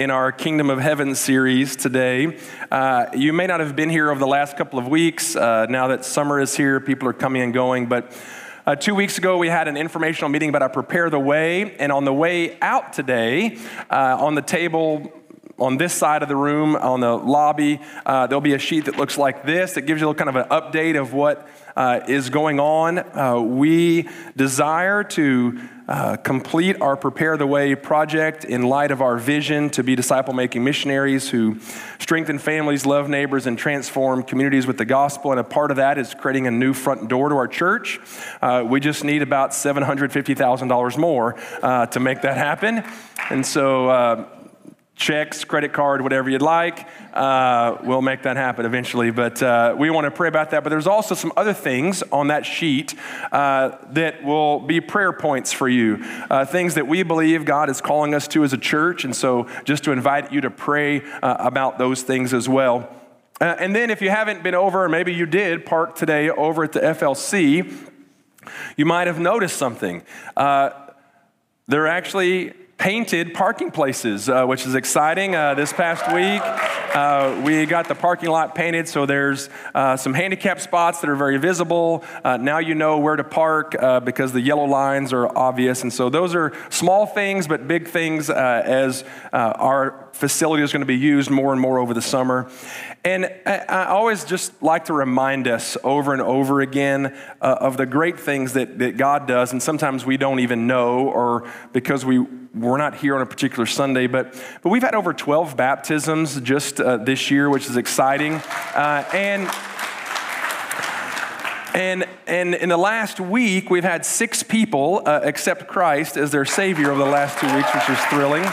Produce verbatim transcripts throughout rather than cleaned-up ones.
in our Kingdom of Heaven series today. Uh, you may not have been here over the last couple of weeks. Uh, now that summer is here, people are coming and going. But uh, two weeks ago, we had an informational meeting about our Prepare the Way. And on the way out today, uh, on the table on this side of the room, on the lobby, uh, there'll be a sheet that looks like this that gives you a kind of an update of what uh, is going on. Uh, we desire to Uh, complete our Prepare the Way project in light of our vision to be disciple-making missionaries who strengthen families, love neighbors, and transform communities with the gospel. And a part of that is creating a new front door to our church. Uh, we just need about seven hundred fifty thousand dollars more uh, to make that happen. And so uh, checks, credit card, whatever you'd like, uh, we'll make that happen eventually. But uh, we want to pray about that. But there's also some other things on that sheet uh, that will be prayer points for you, uh, things that we believe God is calling us to as a church. And so just to invite you to pray uh, about those things as well. Uh, and then if you haven't been over, or maybe you did park today over at the F L C, you might have noticed something. Uh, they're actually painted parking places, uh, which is exciting. Uh, this past week, uh, we got the parking lot painted, so there's uh, some handicap spots that are very visible. Uh, now you know where to park uh, because the yellow lines are obvious. And so those are small things, but big things uh, as uh, our facility is going to be used more and more over the summer. And I, I always just like to remind us over and over again uh, of the great things that, that God does, and sometimes we don't even know, or because we We're not here on a particular Sunday, but but we've had over twelve baptisms just uh, this year, which is exciting. Uh, and and and in the last week, we've had six people uh, accept Christ as their Savior over the last two weeks, which is thrilling.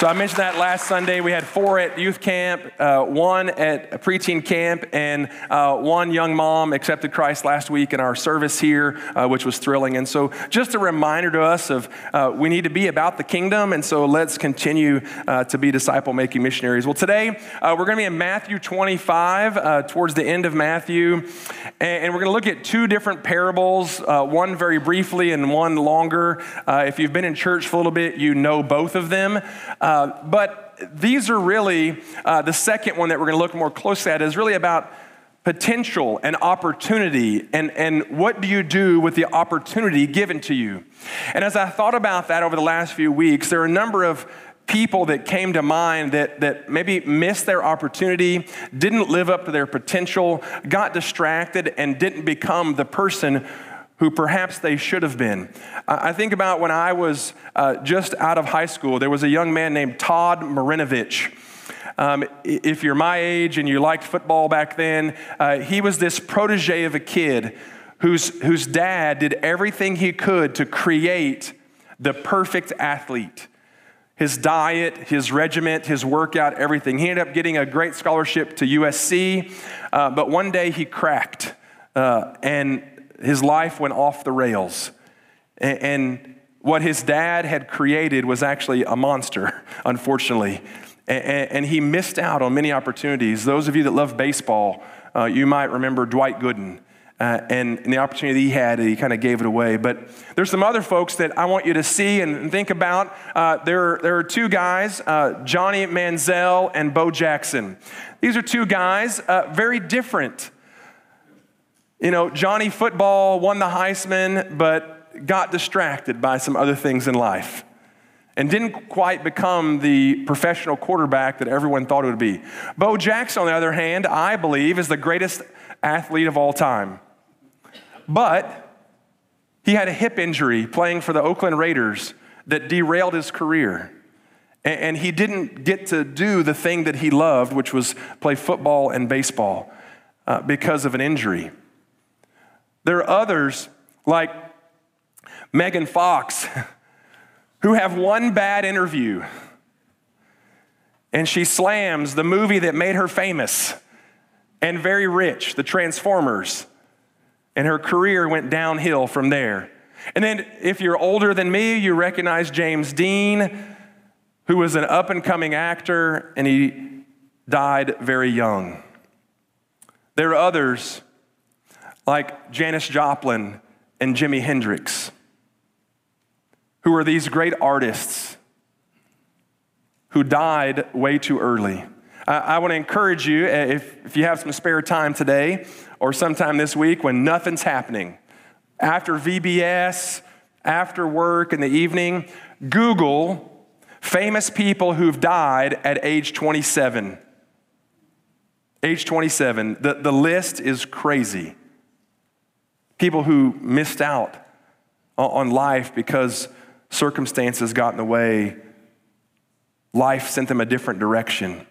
So I mentioned that last Sunday. We had four at youth camp, uh, one at preteen camp, and uh, one young mom accepted Christ last week in our service here, uh, which was thrilling. And so just a reminder to us of uh, we need to be about the kingdom, and so let's continue uh, to be disciple-making missionaries. Well, today uh, we're going to be in Matthew twenty-five, uh, towards the end of Matthew, and we're going to look at two different parables, uh, one very briefly and one longer. Uh, if you've been in church for a little bit, you know both of them. Uh, Uh, but these are really, uh, the second one that we're going to look more closely at is really about potential and opportunity, and, and what do you do with the opportunity given to you? And as I thought about that over the last few weeks, there are a number of people that came to mind that, that maybe missed their opportunity, didn't live up to their potential, got distracted, and didn't become the person who perhaps they should have been. I think about when I was uh, just out of high school, there was a young man named Todd Marinovich. Um, if you're my age and you liked football back then, uh, he was this protege of a kid whose, whose dad did everything he could to create the perfect athlete. His diet, his regiment, his workout, everything. He ended up getting a great scholarship to U S C, uh, but one day he cracked uh, and his life went off the rails, and what his dad had created was actually a monster, unfortunately, and he missed out on many opportunities. Those of you that love baseball, uh, you might remember Dwight Gooden uh, and the opportunity he had, and he kind of gave it away. But there's some other folks that I want you to see and think about. Uh, there, there are two guys, uh, Johnny Manziel and Bo Jackson. These are two guys, uh, very different. You know, Johnny football, won the Heisman, but got distracted by some other things in life and didn't quite become the professional quarterback that everyone thought it would be. Bo Jackson, on the other hand, I believe, is the greatest athlete of all time. But he had a hip injury playing for the Oakland Raiders that derailed his career. And he didn't get to do the thing that he loved, which was play football and baseball, uh, because of an injury. There are others like Megan Fox who have one bad interview and she slams the movie that made her famous and very rich, the Transformers, and her career went downhill from there. And then if you're older than me, you recognize James Dean, who was an up-and-coming actor, and he died very young. There are others like Janis Joplin and Jimi Hendrix, who are these great artists who died way too early. I, I want to encourage you, if, if you have some spare time today or sometime this week when nothing's happening, after V B S, after work in the evening, Google famous people who've died at age twenty-seven. Age twenty-seven, the, the list is crazy. People who missed out on life because circumstances got in the way. Life sent them a different direction.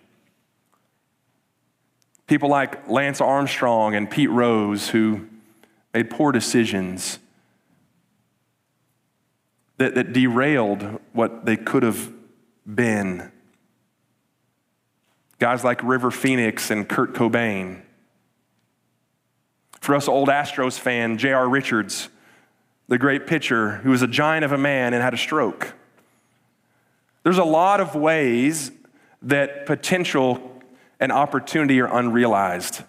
People like Lance Armstrong and Pete Rose who made poor decisions that, that derailed what they could have been. Guys like River Phoenix and Kurt Cobain. For us old Astros fan, J R Richards, the great pitcher who was a giant of a man and had a stroke. There's a lot of ways that potential and opportunity are unrealized.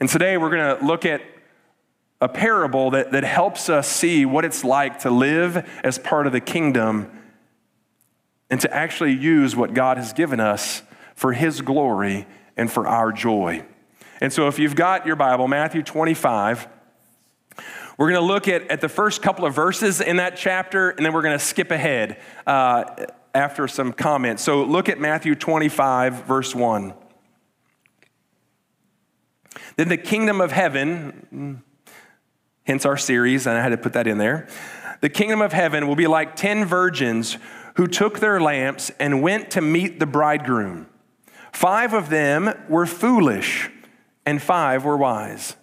And today we're going to look at a parable that, that helps us see what it's like to live as part of the kingdom and to actually use what God has given us for his glory and for our joy. And so if you've got your Bible, Matthew twenty-five, we're going to look at, at the first couple of verses in that chapter, and then we're going to skip ahead uh, after some comments. So look at Matthew twenty-five, verse one. Then the kingdom of heaven, hence our series, and I had to put that in there. The kingdom of heaven will be like ten virgins who took their lamps and went to meet the bridegroom. Five of them were foolish, and five were wise.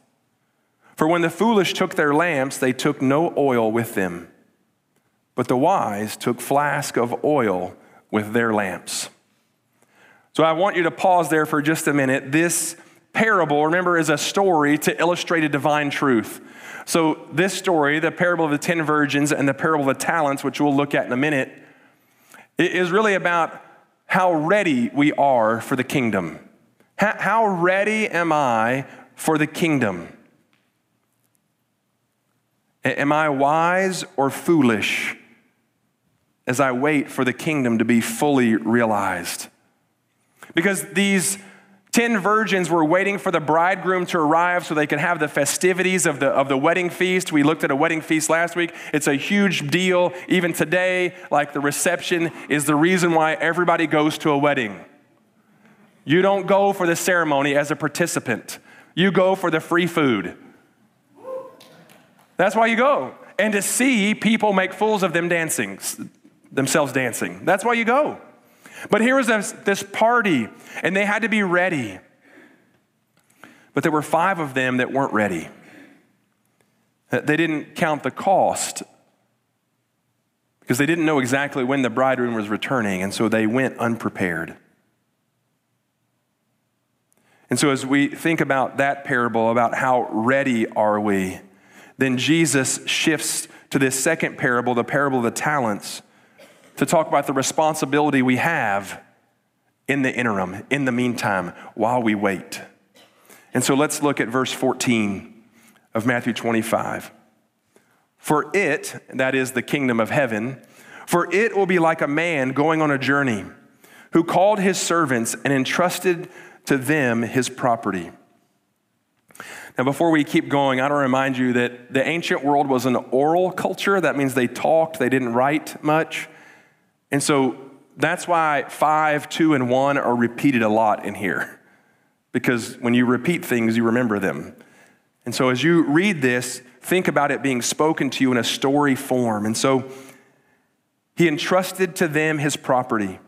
For when the foolish took their lamps, they took no oil with them. But the wise took flask of oil with their lamps. So I want you to pause there for just a minute. This parable, remember, is a story to illustrate a divine truth. So this story, the parable of the ten virgins and the parable of the talents, which we'll look at in a minute, is really about how ready we are for the kingdom. How ready am I for the kingdom? Am I wise or foolish as I wait for the kingdom to be fully realized? Because these ten virgins were waiting for the bridegroom to arrive so they could have the festivities of the, of the wedding feast. We looked at a wedding feast last week. It's a huge deal. Even today, like the reception is the reason why everybody goes to a wedding. You don't go for the ceremony as a participant. You go for the free food. That's why you go. And to see people make fools of them dancing, themselves dancing. That's why you go. But here was this, this party, and they had to be ready. But there were five of them that weren't ready. They didn't count the cost because they didn't know exactly when the bridegroom was returning, and so they went unprepared. And so as we think about that parable, about how ready are we, then Jesus shifts to this second parable, the parable of the talents, to talk about the responsibility we have in the interim, in the meantime, while we wait. And so let's look at verse fourteen of Matthew twenty-five. For it, that is the kingdom of heaven, for it will be like a man going on a journey who called his servants and entrusted to them his property. Now, before we keep going, I want to remind you that the ancient world was an oral culture. That means they talked, they didn't write much. And so that's why five, two, and one are repeated a lot in here, because when you repeat things, you remember them. And so as you read this, think about it being spoken to you in a story form. And so he entrusted to them his property.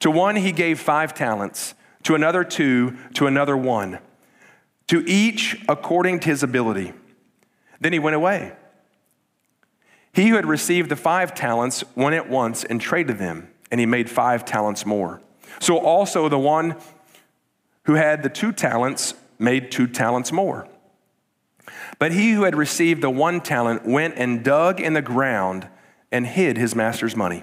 To one, he gave five talents, to another two, to another one, to each according to his ability. Then he went away. He who had received the five talents went at once and traded them, and he made five talents more. So also the one who had the two talents made two talents more. But he who had received the one talent went and dug in the ground and hid his master's money.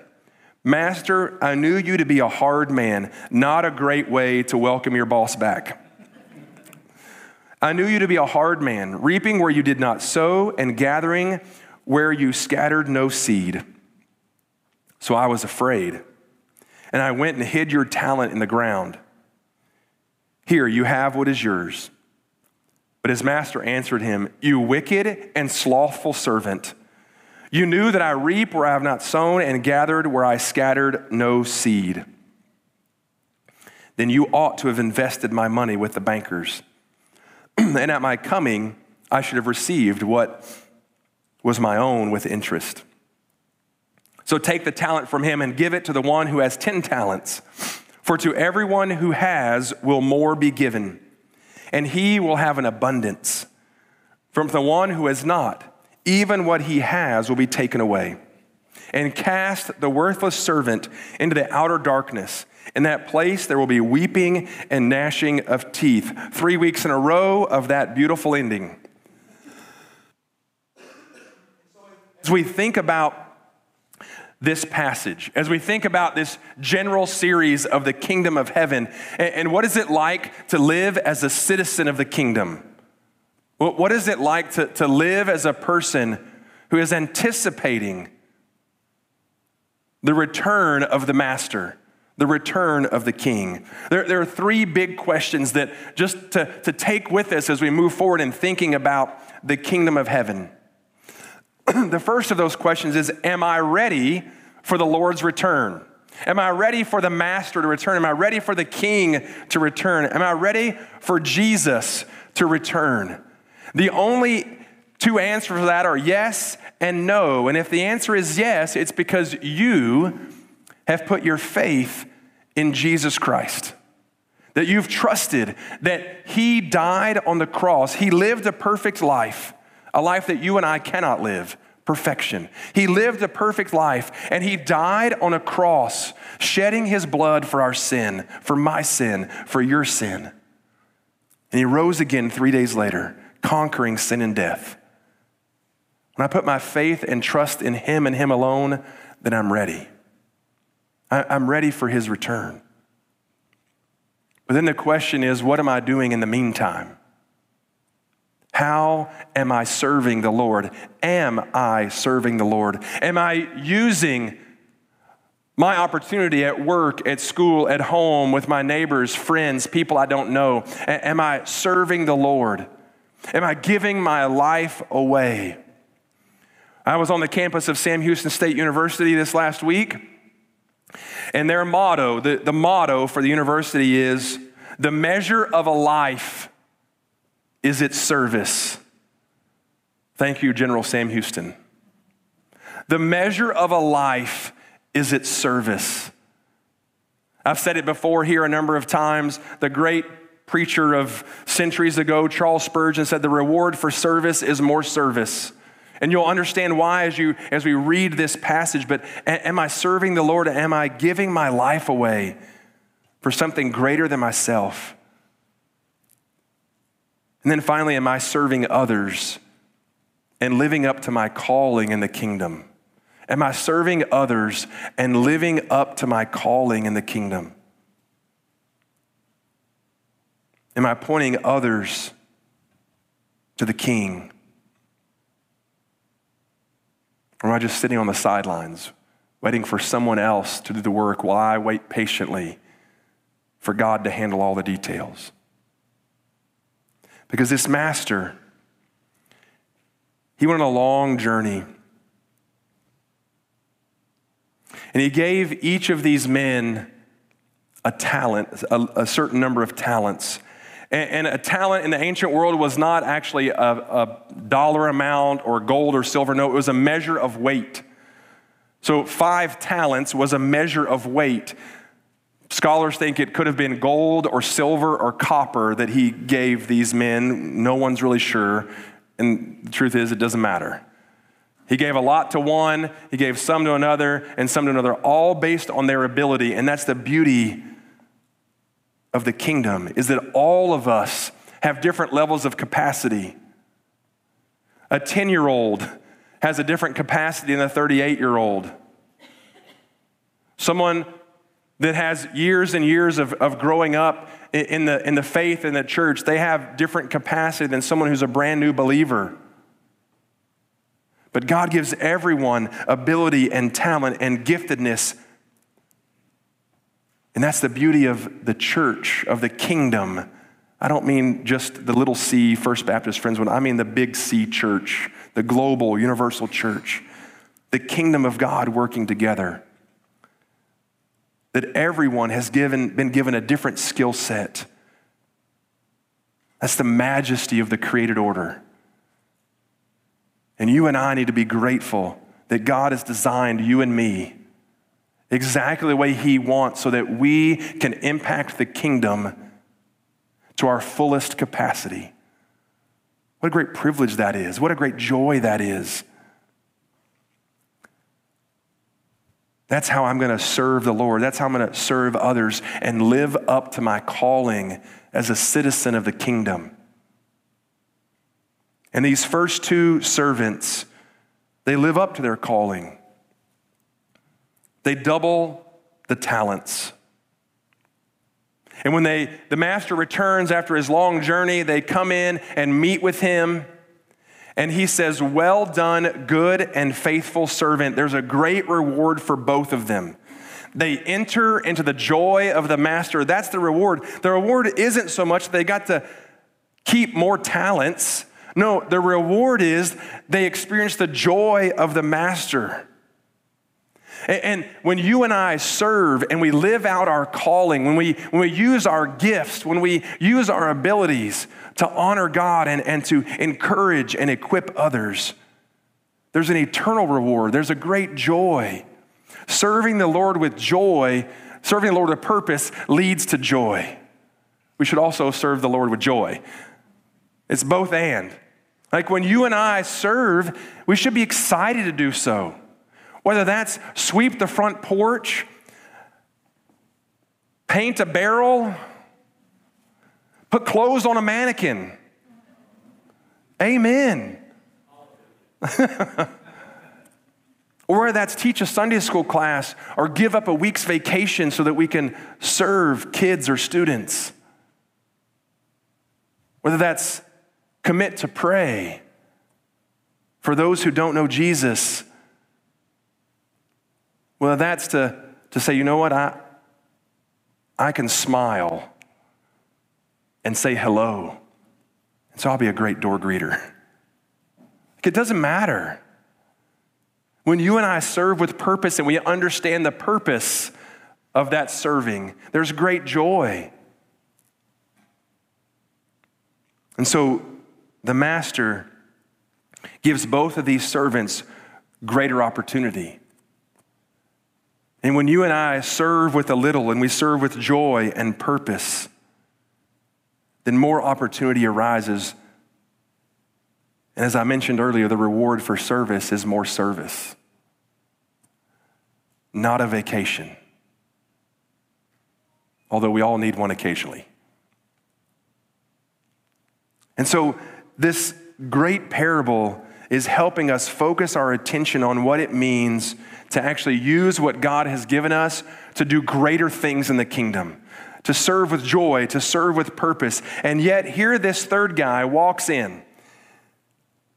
"Master, I knew you to be a hard man, not a great way to welcome your boss back. I knew you to be a hard man, reaping where you did not sow and gathering where you scattered no seed. So I was afraid, and I went and hid your talent in the ground. Here, you have what is yours." But his master answered him, "You wicked and slothful servant. You knew that I reap where I have not sown and gathered where I scattered no seed. Then you ought to have invested my money with the bankers, and at my coming, I should have received what was my own with interest. So take the talent from him and give it to the one who has ten talents. For to everyone who has will more be given, and he will have an abundance. From the one who has not, even what he has will be taken away. And cast the worthless servant into the outer darkness. In that place there will be weeping and gnashing of teeth." Three weeks in a row of that beautiful ending. As we think about this passage, as we think about this general series of the kingdom of heaven, and what is it like to live as a citizen of the kingdom? What is it like to, to live as a person who is anticipating the return of the master, the return of the king? There, there are three big questions that just to, to take with us as we move forward in thinking about the kingdom of heaven. The first of those questions is, am I ready for the Lord's return? Am I ready for the master to return? Am I ready for the king to return? Am I ready for Jesus to return? The only two answers for that are yes and no. And if the answer is yes, it's because you have put your faith in Jesus Christ, that you've trusted that he died on the cross. He lived a perfect life, a life that you and I cannot live, perfection. He lived a perfect life, and he died on a cross, shedding his blood for our sin, for my sin, for your sin. And he rose again three days later, conquering sin and death. When I put my faith and trust in him and him alone, then I'm ready. I'm ready for his return. But then the question is, what am I doing in the meantime? How am I serving the Lord? Am I serving the Lord? Am I using my opportunity at work, at school, at home, with my neighbors, friends, people I don't know? A- am I serving the Lord? Am I giving my life away? I was on the campus of Sam Houston State University this last week, and their motto, the, the motto for the university is, "The measure of a life is its service." Thank you, General Sam Houston. The measure of a life is its service. I've said it before here a number of times. The great preacher of centuries ago, Charles Spurgeon, said the reward for service is more service. And you'll understand why as you as we read this passage, but am I serving the Lord? Am I giving my life away for something greater than myself? And then finally, am I serving others and living up to my calling in the kingdom? Am I serving others and living up to my calling in the kingdom? Am I pointing others to the king? Or am I just sitting on the sidelines, waiting for someone else to do the work while I wait patiently for God to handle all the details? Because this master, he went on a long journey. And he gave each of these men a talent, a, a certain number of talents. And, and a talent in the ancient world was not actually a, a dollar amount or gold or silver. No, it was a measure of weight. So five talents was a measure of weight. Scholars think it could have been gold or silver or copper that he gave these men. No one's really sure. And the truth is, it doesn't matter. He gave a lot to one, he gave some to another, and some to another, all based on their ability. And that's the beauty of the kingdom, is that all of us have different levels of capacity. A ten-year-old has a different capacity than a thirty-eight-year-old. Someone that has years and years of, of growing up in the, in the faith and the church, they have different capacity than someone who's a brand new believer. But God gives everyone ability and talent and giftedness. And that's the beauty of the church, of the kingdom. I don't mean just the little C First Baptist Friends one. I mean the big C church, the global universal church, the kingdom of God working together. That everyone has given, been given a different skill set. That's the majesty of the created order. And you and I need to be grateful that God has designed you and me exactly the way he wants so that we can impact the kingdom to our fullest capacity. What a great privilege that is. What a great joy that is. That's how I'm going to serve the Lord. That's how I'm going to serve others and live up to my calling as a citizen of the kingdom. And these first two servants, they live up to their calling. They double the talents. And when they, the master returns after his long journey, they come in and meet with him. And he says, "Well done, good and faithful servant." There's a great reward for both of them. They enter into the joy of the master. That's the reward. The reward isn't so much they got to keep more talents. No, the reward is they experience the joy of the master. And when you and I serve and we live out our calling, when we, when we use our gifts, when we use our abilities to honor God and, and to encourage and equip others, there's an eternal reward. There's a great joy. Serving the Lord with joy, serving the Lord with purpose leads to joy. We should also serve the Lord with joy. It's both and. Like when you and I serve, we should be excited to do so. Whether that's sweep the front porch, paint a barrel, put clothes on a mannequin. Amen. Or whether that's teach a Sunday school class or give up a week's vacation so that we can serve kids or students. Whether that's commit to pray for those who don't know Jesus. Well, that's to, to say, you know what, I, I can smile and say hello, and so I'll be a great door greeter. Like, it doesn't matter. When you and I serve with purpose and we understand the purpose of that serving, there's great joy. And so the master gives both of these servants greater opportunity. And when you and I serve with a little and we serve with joy and purpose, then more opportunity arises. And as I mentioned earlier, the reward for service is more service, not a vacation. Although we all need one occasionally. And so this great parable is helping us focus our attention on what it means to actually use what God has given us to do greater things in the kingdom, to serve with joy, to serve with purpose. And yet here this third guy walks in.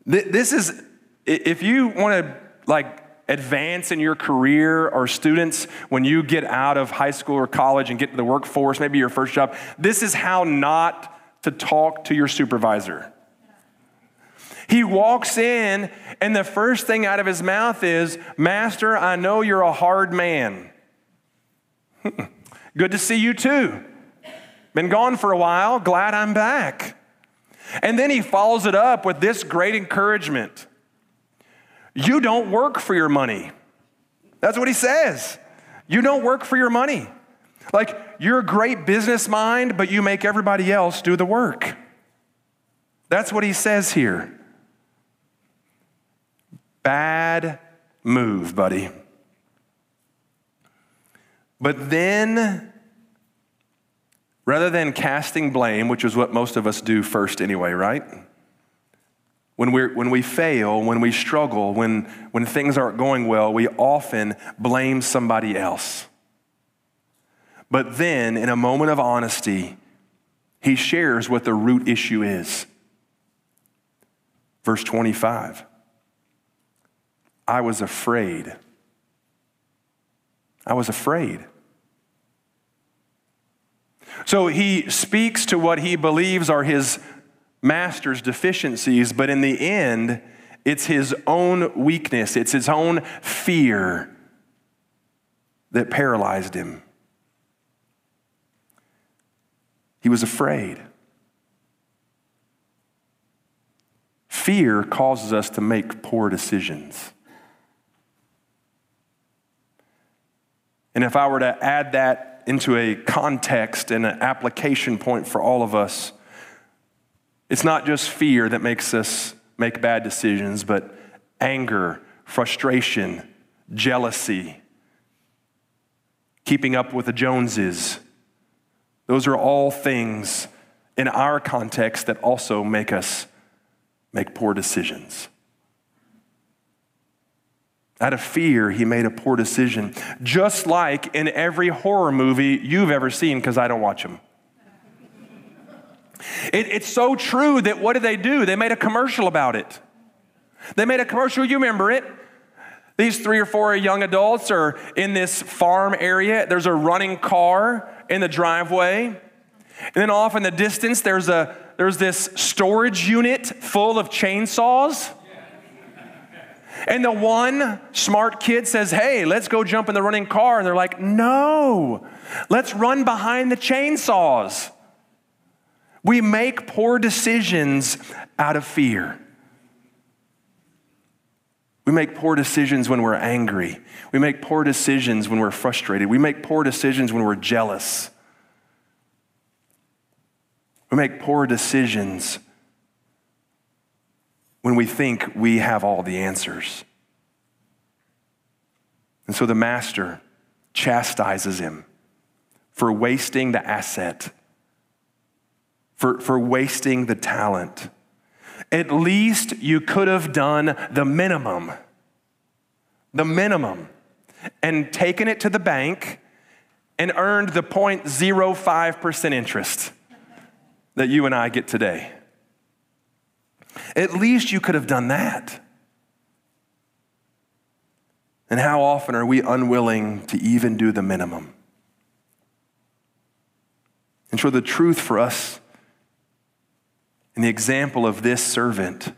This is, if you want to like advance in your career, or students, when you get out of high school or college and get to the workforce, maybe your first job, this is how not to talk to your supervisor. He walks in, and the first thing out of his mouth is, "Master, I know you're a hard man." Good to see you too. Been gone for a while, glad I'm back. And then he follows it up with this great encouragement. You don't work for your money. That's what he says. You don't work for your money. Like, you're a great business mind, but you make everybody else do the work. That's what he says here. Bad move, buddy. But then, rather than casting blame, which is what most of us do first anyway, right? When we when we fail, when we struggle, when, when things aren't going well, we often blame somebody else. But then, in a moment of honesty, he shares what the root issue is. Verse twenty-five. I was afraid. I was afraid. So he speaks to what he believes are his master's deficiencies, but in the end, it's his own weakness, it's his own fear that paralyzed him. He was afraid. Fear causes us to make poor decisions. And if I were to add that into a context and an application point for all of us, it's not just fear that makes us make bad decisions, but anger, frustration, jealousy, keeping up with the Joneses. Those are all things in our context that also make us make poor decisions. Out of fear, he made a poor decision. Just like in every horror movie you've ever seen, because I don't watch them. It, it's so true that what did they do? They made a commercial about it. They made a commercial, you remember it. These three or four young adults are in this farm area. There's a running car in the driveway. And then off in the distance, there's a there's this storage unit full of chainsaws. And the one smart kid says, hey, let's go jump in the running car. And they're like, no, let's run behind the chainsaws. We make poor decisions out of fear. We make poor decisions when we're angry. We make poor decisions when we're frustrated. We make poor decisions when we're jealous. We make poor decisions when we think we have all the answers. And so the master chastises him for wasting the asset, for, for wasting the talent. At least you could have done the minimum, the minimum, and taken it to the bank and earned the zero point zero five percent interest that you and I get today. At least you could have done that. And how often are we unwilling to even do the minimum? And so the truth for us in the example of this servant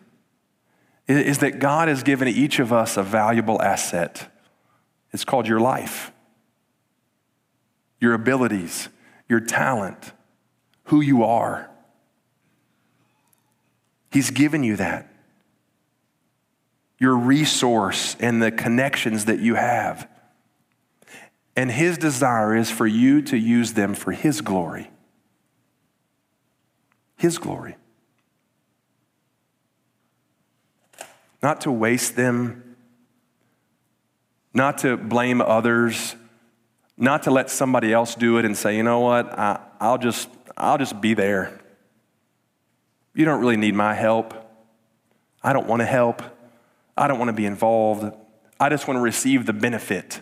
is that God has given each of us a valuable asset. It's called your life, your abilities, your talent, who you are. He's given you that. Your resource and the connections that you have. And his desire is for you to use them for his glory. His glory. Not to waste them. Not to blame others. Not to let somebody else do it and say, you know what, I, I'll just, I'll just be there. You don't really need my help. I don't want to help. I don't want to be involved. I just want to receive the benefit.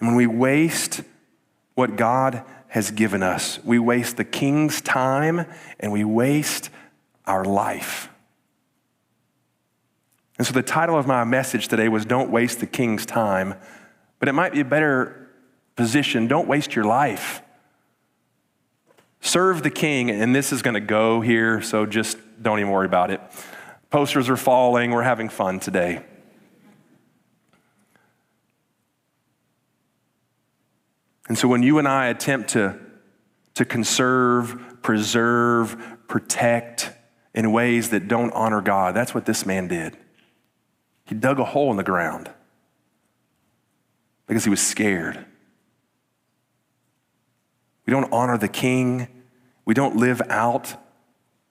And when we waste what God has given us, we waste the king's time and we waste our life. And so the title of my message today was Don't Waste the King's Time, but it might be a better position, Don't Waste Your Life. Serve the king, and this is going to go here, so just don't even worry about it. Posters are falling. We're having fun today. And so when you and I attempt to, to conserve, preserve, protect in ways that don't honor God, that's what this man did. He dug a hole in the ground because he was scared. We don't honor the king. We don't live out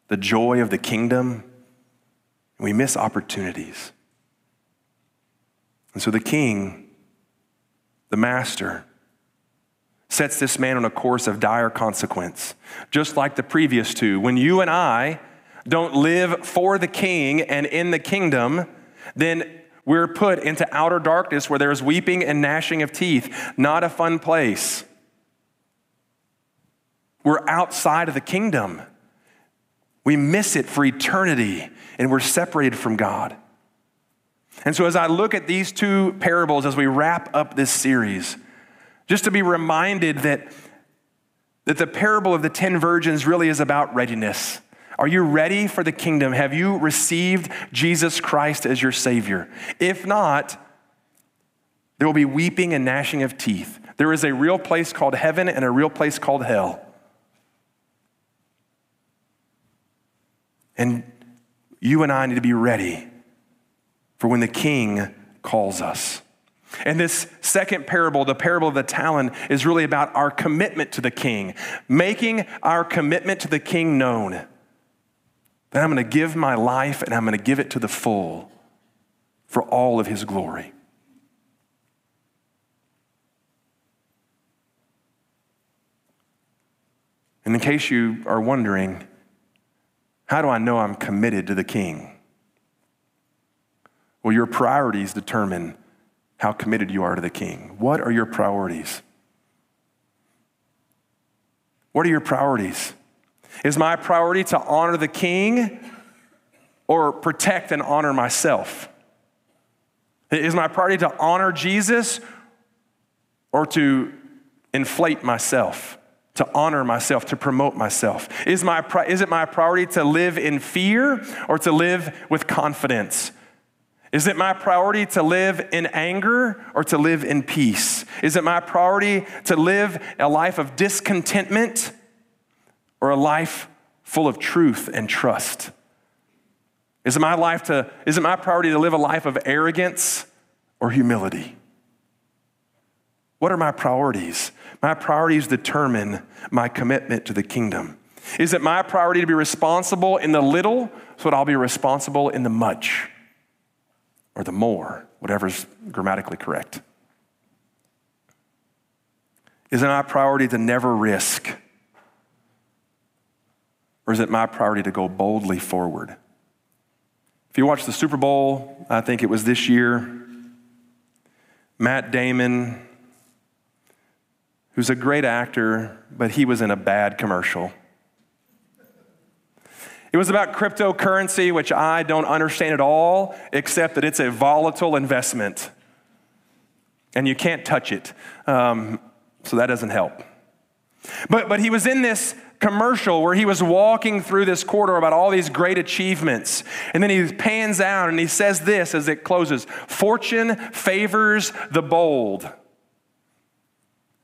the joy of the kingdom. We miss opportunities. And so the king, the master, sets this man on a course of dire consequence, just like the previous two. When you and I don't live for the king and in the kingdom, then we're put into outer darkness where there is weeping and gnashing of teeth. Not a fun place. We're outside of the kingdom. We miss it for eternity, and we're separated from God. And so as I look at these two parables as we wrap up this series, just to be reminded that, that the parable of the ten virgins really is about readiness. Are you ready for the kingdom? Have you received Jesus Christ as your Savior? If not, there will be weeping and gnashing of teeth. There is a real place called heaven and a real place called hell. And you and I need to be ready for when the king calls us. And this second parable, the parable of the talent, is really about our commitment to the king, making our commitment to the king known. That I'm going to give my life and I'm going to give it to the full for all of his glory. And in case you are wondering, how do I know I'm committed to the king? Well, your priorities determine how committed you are to the king. What are your priorities? What are your priorities? Is my priority to honor the king or protect and honor myself? Is my priority to honor Jesus or to inflate myself, to honor myself, to promote myself? Is my is it my priority to live in fear or to live with confidence? Is it my priority to live in anger or to live in peace? Is it my priority to live a life of discontentment or a life full of truth and trust? Is it my life to, is it my priority to live a life of arrogance or humility? What are my priorities? My priorities determine my commitment to the kingdom. Is it my priority to be responsible in the little so that I'll be responsible in the much or the more, whatever's grammatically correct? Is it my priority to never risk? Or is it my priority to go boldly forward? If you watch the Super Bowl, I think it was this year, Matt Damon, who's a great actor, but he was in a bad commercial. It was about cryptocurrency, which I don't understand at all, except that it's a volatile investment and you can't touch it. Um, so that doesn't help. But, but he was in this commercial where he was walking through this corridor about all these great achievements. And then he pans out and he says this as it closes: "Fortune favors the bold."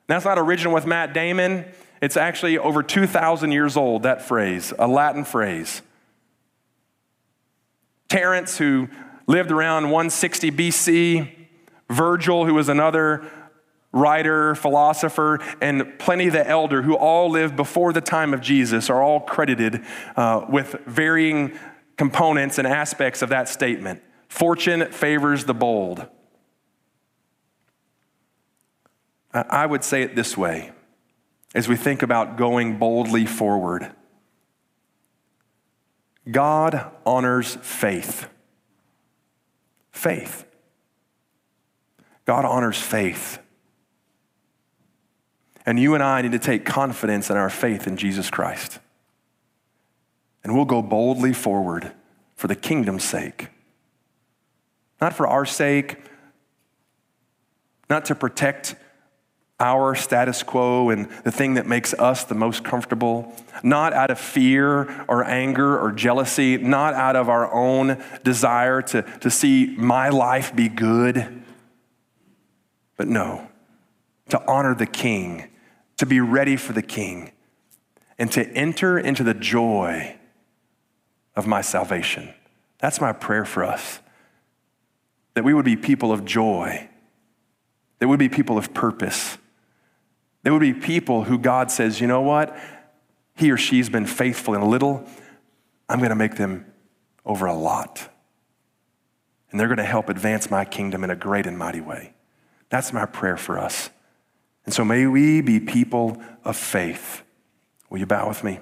That's not original with Matt Damon. It's actually over two thousand years old, that phrase, a Latin phrase. Terence, who lived around one sixty B C, Virgil, who was another writer, philosopher, and Pliny the Elder, who all lived before the time of Jesus, are all credited uh, with varying components and aspects of that statement. Fortune favors the bold. I would say it this way, as we think about going boldly forward. God honors faith. Faith. God honors faith. And you and I need to take confidence in our faith in Jesus Christ. And we'll go boldly forward for the kingdom's sake. Not for our sake, not to protect our status quo and the thing that makes us the most comfortable, not out of fear or anger or jealousy, not out of our own desire to, to see my life be good, but no, to honor the king, to be ready for the king, and to enter into the joy of my salvation. That's my prayer for us, that we would be people of joy, that we would be people of purpose, that we would be people who God says, you know what? He or she's been faithful in a little, I'm gonna make them over a lot. And they're gonna help advance my kingdom in a great and mighty way. That's my prayer for us. And so may we be people of faith. Will you bow with me?